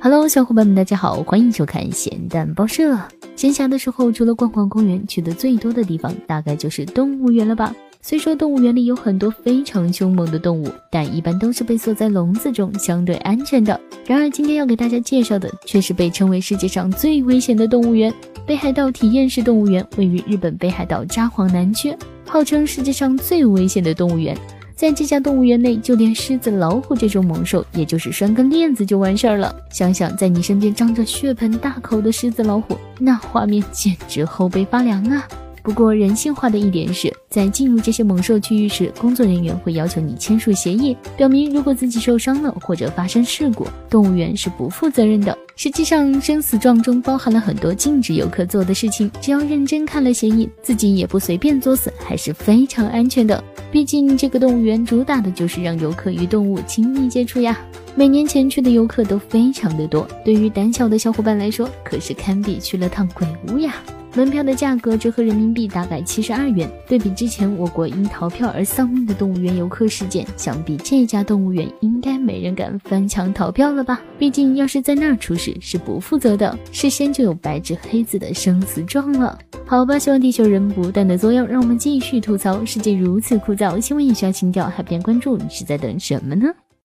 Hello， 小伙伴们，大家好，欢迎收看咸蛋报社。闲暇的时候，除了逛逛公园，去的最多的地方大概就是动物园了吧。虽说动物园里有很多非常凶猛的动物，但一般都是被锁在笼子中，相对安全的。然而，今天要给大家介绍的却是被称为世界上最危险的动物园——北海道体验式动物园，位于日本北海道札幌南区，号称世界上最危险的动物园。在这家动物园内，就连狮子、老虎这种猛兽，也就是拴根链子就完事儿了。想想在你身边张着血盆大口的狮子、老虎，那画面简直后背发凉啊！不过人性化的一点是，在进入这些猛兽区域时，工作人员会要求你签署协议，表明如果自己受伤了或者发生事故，动物园是不负责任的。实际上，生死状中包含了很多禁止游客做的事情，只要认真看了协议，自己也不随便作死，还是非常安全的。毕竟这个动物园主打的就是让游客与动物亲密接触呀。每年前去的游客都非常的多，对于胆小的小伙伴来说，可是堪比去了趟鬼屋呀。门票的价格折合人民币大概72元，对比之前我国因逃票而丧命的动物园游客事件，想必这家动物园应该没人敢翻墙逃票了吧？毕竟要是在那儿出事是不负责的，事先就有白纸黑字的生死状了。好吧，希望地球人不断的作妖，让我们继续吐槽世界如此枯燥。新闻也需要情调，还不点关注，你是在等什么呢？